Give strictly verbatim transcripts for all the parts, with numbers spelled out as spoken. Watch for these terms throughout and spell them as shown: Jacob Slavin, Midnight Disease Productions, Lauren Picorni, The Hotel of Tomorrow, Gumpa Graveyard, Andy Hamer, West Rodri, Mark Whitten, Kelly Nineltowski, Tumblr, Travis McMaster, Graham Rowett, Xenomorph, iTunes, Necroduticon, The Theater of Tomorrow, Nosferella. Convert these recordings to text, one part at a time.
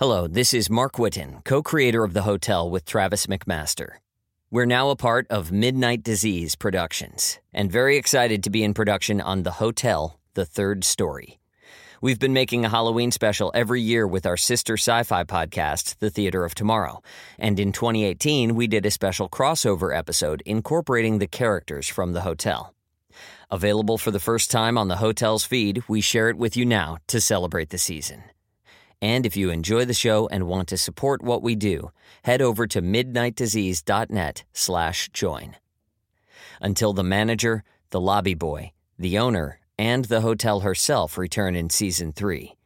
Hello, this is Mark Whitten, co-creator of The Hotel with Travis McMaster. We're now a part of Midnight Disease Productions, and very excited to be in production on The Hotel, The Third Story. We've been making a Halloween special every year with our sister sci-fi podcast, The Theater of Tomorrow, and in twenty eighteen, we did a special crossover episode incorporating the characters from The Hotel. Available for the first time on The Hotel's feed, we share it with you now to celebrate the season. And if you enjoy the show and want to support what we do, head over to midnight disease dot net slash join. Until the manager, the lobby boy, the owner, and the hotel herself return in Season three,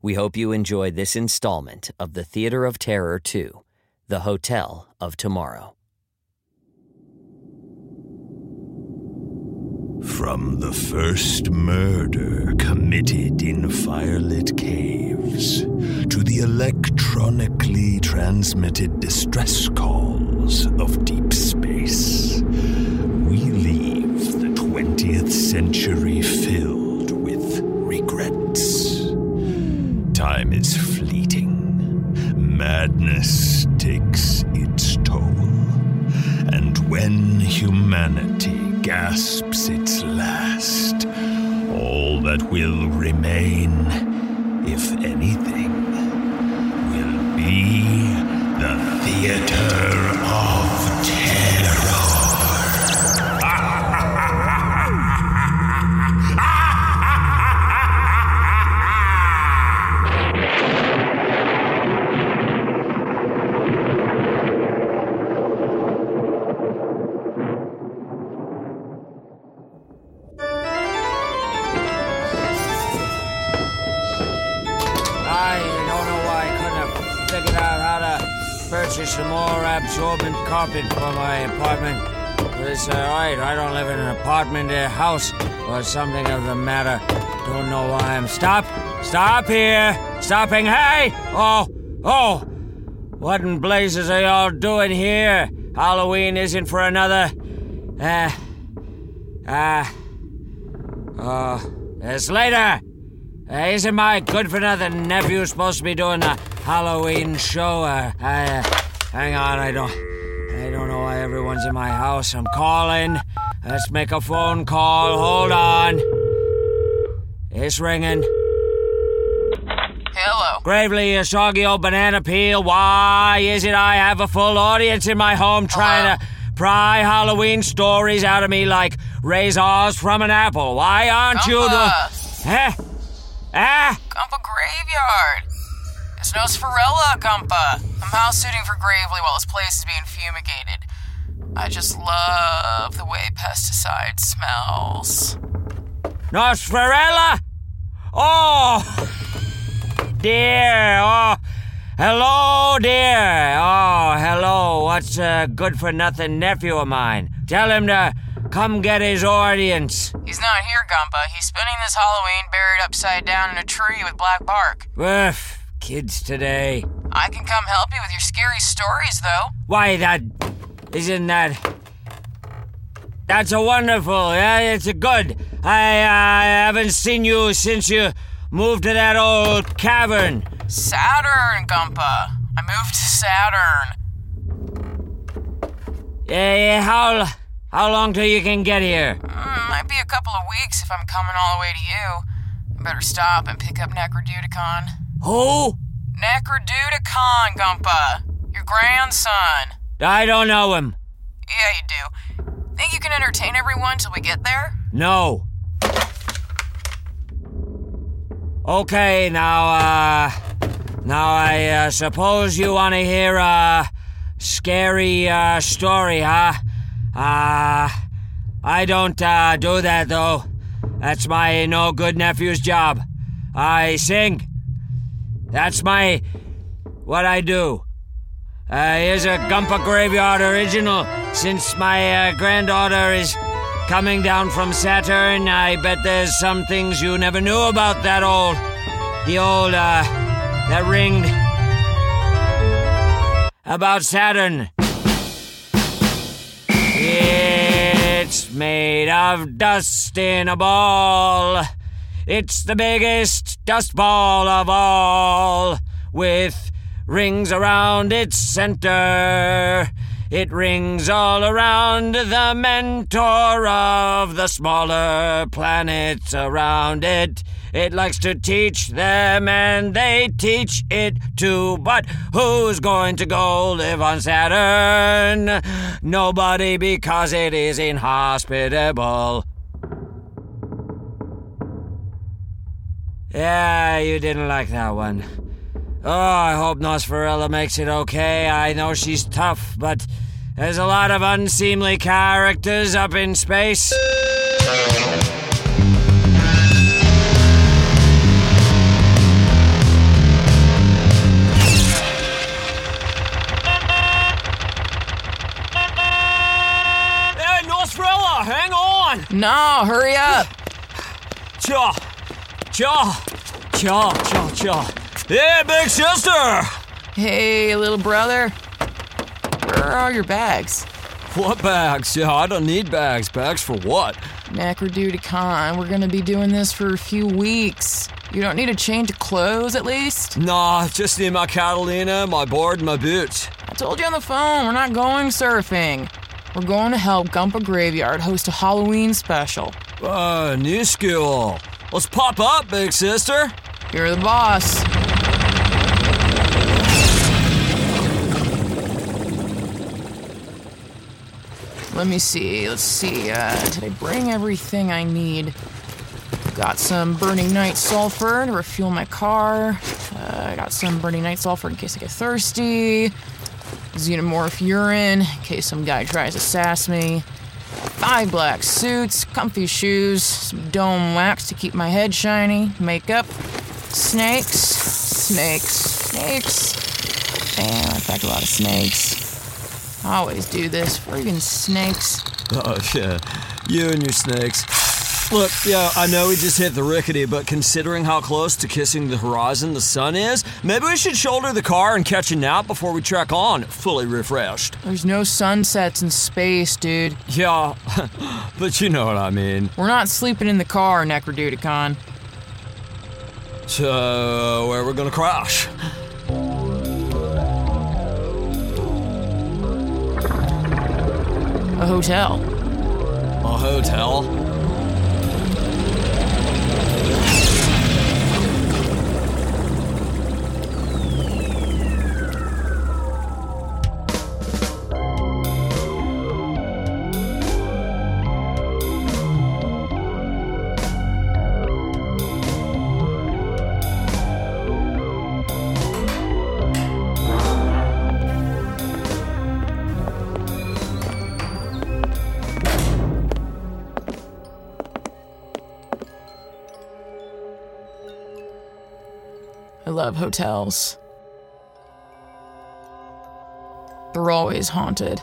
we hope you enjoy this installment of The Theater of Terror two, The Hotel of Tomorrow. From the first murder committed in firelit caves to the electronically transmitted distress calls of deep space, we leave the twentieth century filled with regrets. Time is fleeting. Madness takes its toll. And when humanity gasps its last, all that will remain, if anything, will be the Theater of absorbent carpet for my apartment, but it's alright, I don't live in an apartment, a house, or something of the matter. Don't know why I'm... Stop! Stop here! Stopping, hey! Oh! Oh! What in blazes are y'all doing here? Halloween isn't for another... Ah... Uh, ah... Uh, oh... It's later! Uh, isn't my good-for-nothing nephew supposed to be doing a Halloween show? Uh, I... Uh, Hang on, I don't... I don't know why everyone's in my house. I'm calling. Let's make a phone call. Hold on. It's ringing. Hello. Gravely, a soggy old banana peel. Why is it I have a full audience in my home trying Hello? to pry Halloween stories out of me like razors from an apple? Why aren't Gumpa. you the... Eh? Eh? Gumpa Graveyard. It's Nosferella, Gumpa. I'm house-sitting for Gravely while his place is being fumigated. I just love the way pesticide smells. Nosferella? Oh, dear. Oh, hello, dear. Oh, hello. What's a good-for-nothing nephew of mine? Tell him to come get his audience. He's not here, Gumpa. He's spending this Halloween buried upside down in a tree with black bark. Oof. Kids today. I can come help you with your scary stories, though. Why, that... Isn't that... That's a wonderful... Yeah, it's a good... I, I haven't seen you since you moved to that old cavern. Saturn, Gumpa. I moved to Saturn. Yeah, yeah, how... How long till you can get here? Mm, might be a couple of weeks if I'm coming all the way to you. I better stop and pick up Necroduticon. Who? Necroduticon, Gumpa. Your grandson. I don't know him. Yeah, you do. Think you can entertain everyone till we get there? No. Okay, now, uh... Now, I, uh, suppose you want to hear a scary, uh, story, huh? Uh... I don't, uh, do that, though. That's my no-good nephew's job. I sing... That's my... what I do. Uh, here's a Gumpa Graveyard original. Since my uh, granddaughter is coming down from Saturn, I bet there's some things you never knew about that old... the old, uh... that ringed... about Saturn. It's made of dust in a ball. It's the biggest dust ball of all, with rings around its center. It rings all around the mentor of the smaller planets around it. It likes to teach them and they teach it too. But who's going to go live on Saturn? Nobody, because it is inhospitable. Yeah, you didn't like that one. Oh, I hope Nosferella makes it okay. I know she's tough, but there's a lot of unseemly characters up in space. Hang on! No, hurry up! Chaw! Chaw! Chaw, chaw, chaw. Yeah, big sister! Hey, little brother. Where are your bags? What bags? Yeah, I don't need bags. Bags for what? Necroduticon. We're gonna be doing this for a few weeks. You don't need a change of clothes, at least? Nah, just need my Catalina, my board, and my boots. I told you on the phone, we're not going surfing. We're going to help Gumpa Graveyard host a Halloween special. Uh, new school. Let's pop up, big sister. You're the boss. Let me see. Let's see. Uh, did I bring everything I need? Got some Burning Night Sulfur to refuel my car. Uh, I got some Burning Night Sulfur in case I get thirsty. Xenomorph urine, in case some guy tries to sass me. Five black suits, comfy shoes, some dome wax to keep my head shiny, makeup, snakes, snakes, snakes. Damn, I packed a lot of snakes. I always do this, friggin' snakes. Oh, yeah, you and your snakes. Look, yeah, I know we just hit the rickety, but considering how close to kissing the horizon the sun is, maybe we should shoulder the car and catch a nap before we trek on, fully refreshed. There's no sunsets in space, dude. Yeah, but you know what I mean. We're not sleeping in the car, Necroduticon. So, where are we gonna crash? A hotel. A hotel? Love hotels. They're always haunted.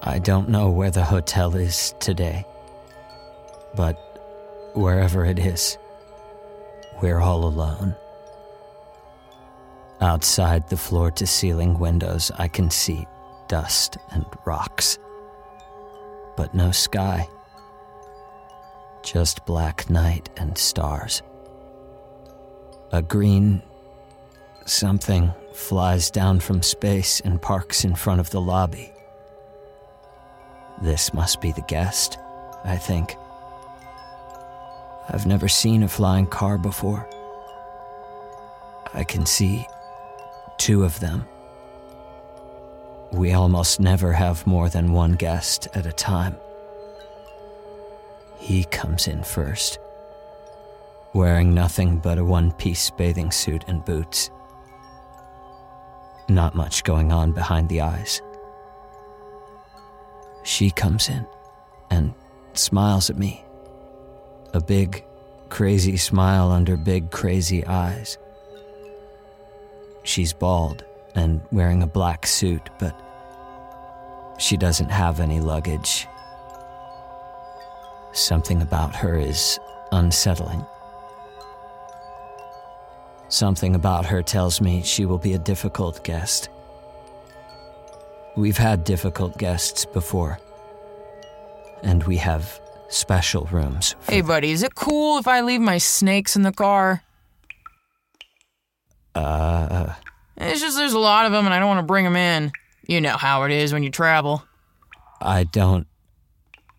I don't know where the hotel is today, but wherever it is, we're all alone. Outside the floor-to-ceiling windows, I can see dust and rocks. But no sky, just black night and stars. A green something flies down from space and parks in front of the lobby. This must be the guest, I think. I've never seen a flying car before. I can see two of them. We almost never have more than one guest at a time. He comes in first, wearing nothing but a one-piece bathing suit and boots. Not much going on behind the eyes. She comes in and smiles at me. A big, crazy smile under big, crazy eyes. She's bald and wearing a black suit, but she doesn't have any luggage. Something about her is unsettling. Something about her tells me she will be a difficult guest. We've had difficult guests before, and we have special rooms. Hey, buddy, is it cool if I leave my snakes in the car? Uh... It's just there's a lot of them and I don't want to bring them in. You know how it is when you travel. I don't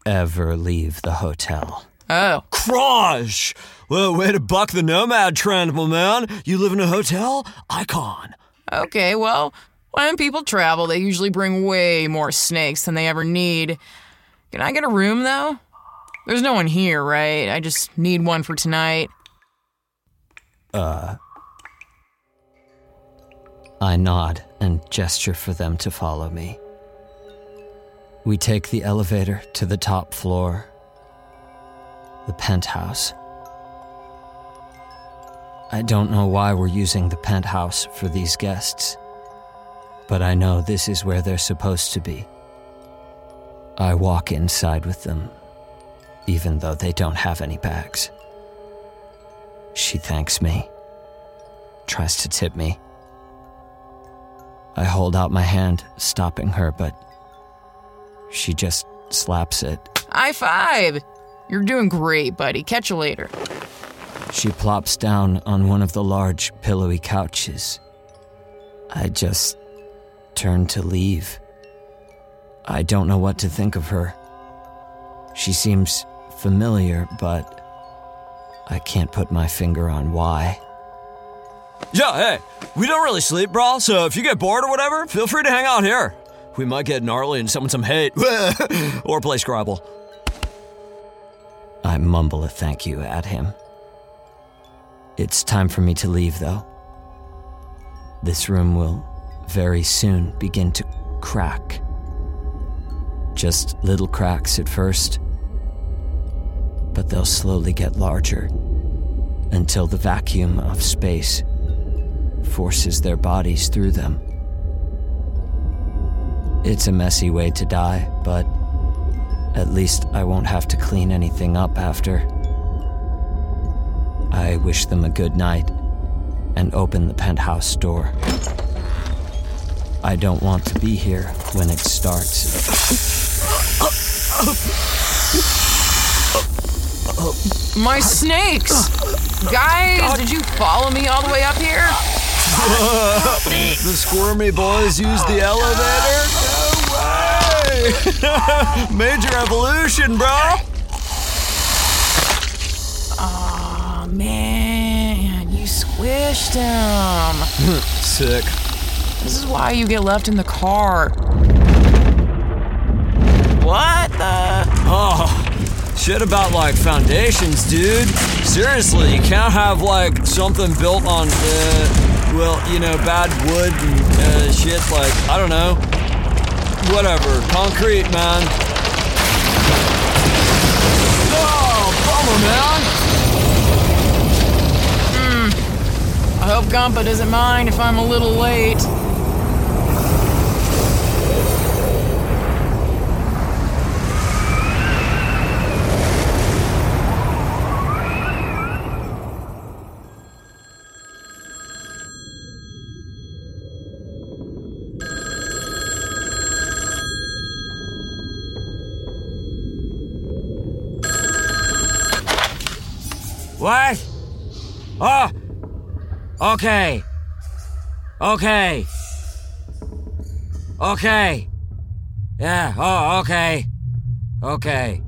ever leave the hotel. Oh. Crosh! Well, way to buck the nomad trend, my man. You live in a hotel? Icon. Okay, well, when people travel, they usually bring way more snakes than they ever need. Can I get a room, though? There's no one here, right? I just need one for tonight. Uh... I nod and gesture for them to follow me. We take the elevator to the top floor, the penthouse. I don't know why we're using the penthouse for these guests, but I know this is where they're supposed to be. I walk inside with them, even though they don't have any bags. She thanks me, tries to tip me. I hold out my hand, stopping her, but she just slaps it. High five! You're doing great, buddy. Catch you later. She plops down on one of the large, pillowy couches. I just turn to leave. I don't know what to think of her. She seems familiar, but I can't put my finger on why. Yeah, hey, we don't really sleep, bro, so if you get bored or whatever, feel free to hang out here. We might get gnarly and summon some hate, or play Scrabble. I mumble a thank you at him. It's time for me to leave, though. This room will very soon begin to crack. Just little cracks at first, but they'll slowly get larger until the vacuum of space forces their bodies through them. It's a messy way to die, but at least I won't have to clean anything up after. I wish them a good night and open the penthouse door. I don't want to be here when it starts. My snakes! Guys, God. Did you follow me all the way up here? Uh, the squirmy boys used the elevator? No way! Major evolution, bro! Aw, oh, man, you squished him. Sick. This is why you get left in the car. What the? Oh. Shit about, like, foundations, dude. Seriously, you can't have, like, something built on, uh, well, you know, bad wood and uh, shit, like, I don't know. Whatever. Concrete, man. Oh, bummer, man. Hmm. I hope Gumpa doesn't mind if I'm a little late. What? Oh! Okay. Okay. Okay. Yeah, oh, okay. Okay.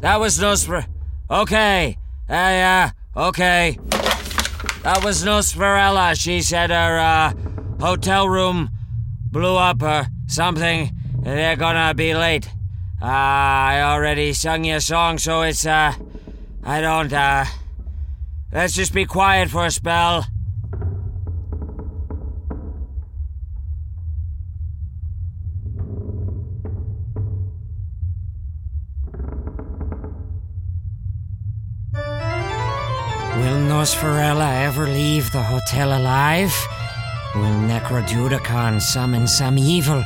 That was Nosfer... Okay. Uh, yeah, okay. That was Nosferella. She said her, uh, hotel room blew up or something. They're gonna be late. Uh, I already sung your song, so it's, uh... I don't, uh... Let's just be quiet for a spell. Will Nosferella ever leave the hotel alive? Will Necroduticon summon some evil,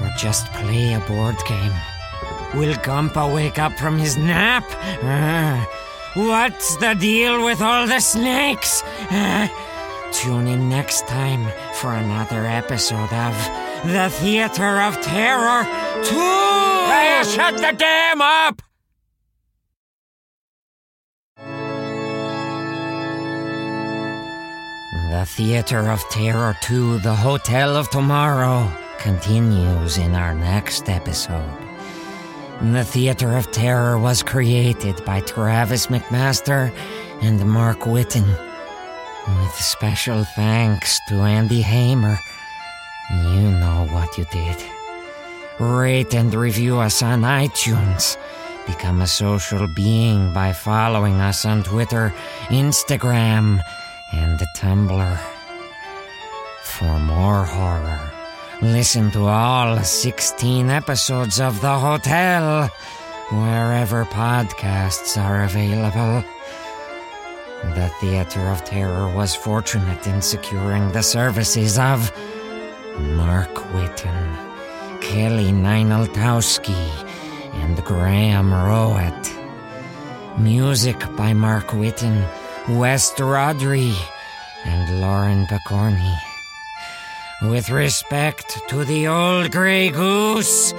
or just play a board game? Will Gumpa wake up from his nap? Uh, What's the deal with all the snakes? Uh, tune in next time for another episode of The Theater of Terror two! Hey, shut the damn up! The Theater of Terror two, The Hotel of Tomorrow, continues in our next episode. The Theater of Terror was created by Travis McMaster and Mark Whitten, with special thanks to Andy Hamer. You know what you did. Rate and review us on iTunes. Become a social being by following us on Twitter, Instagram, and Tumblr. For more horror, listen to all sixteen episodes of The Hotel, wherever podcasts are available. The Theater of Terror was fortunate in securing the services of Mark Whitten, Kelly Nineltowski, and Graham Rowett. Music by Mark Whitten, West Rodri, and Lauren Picorni. With respect to the old gray goose.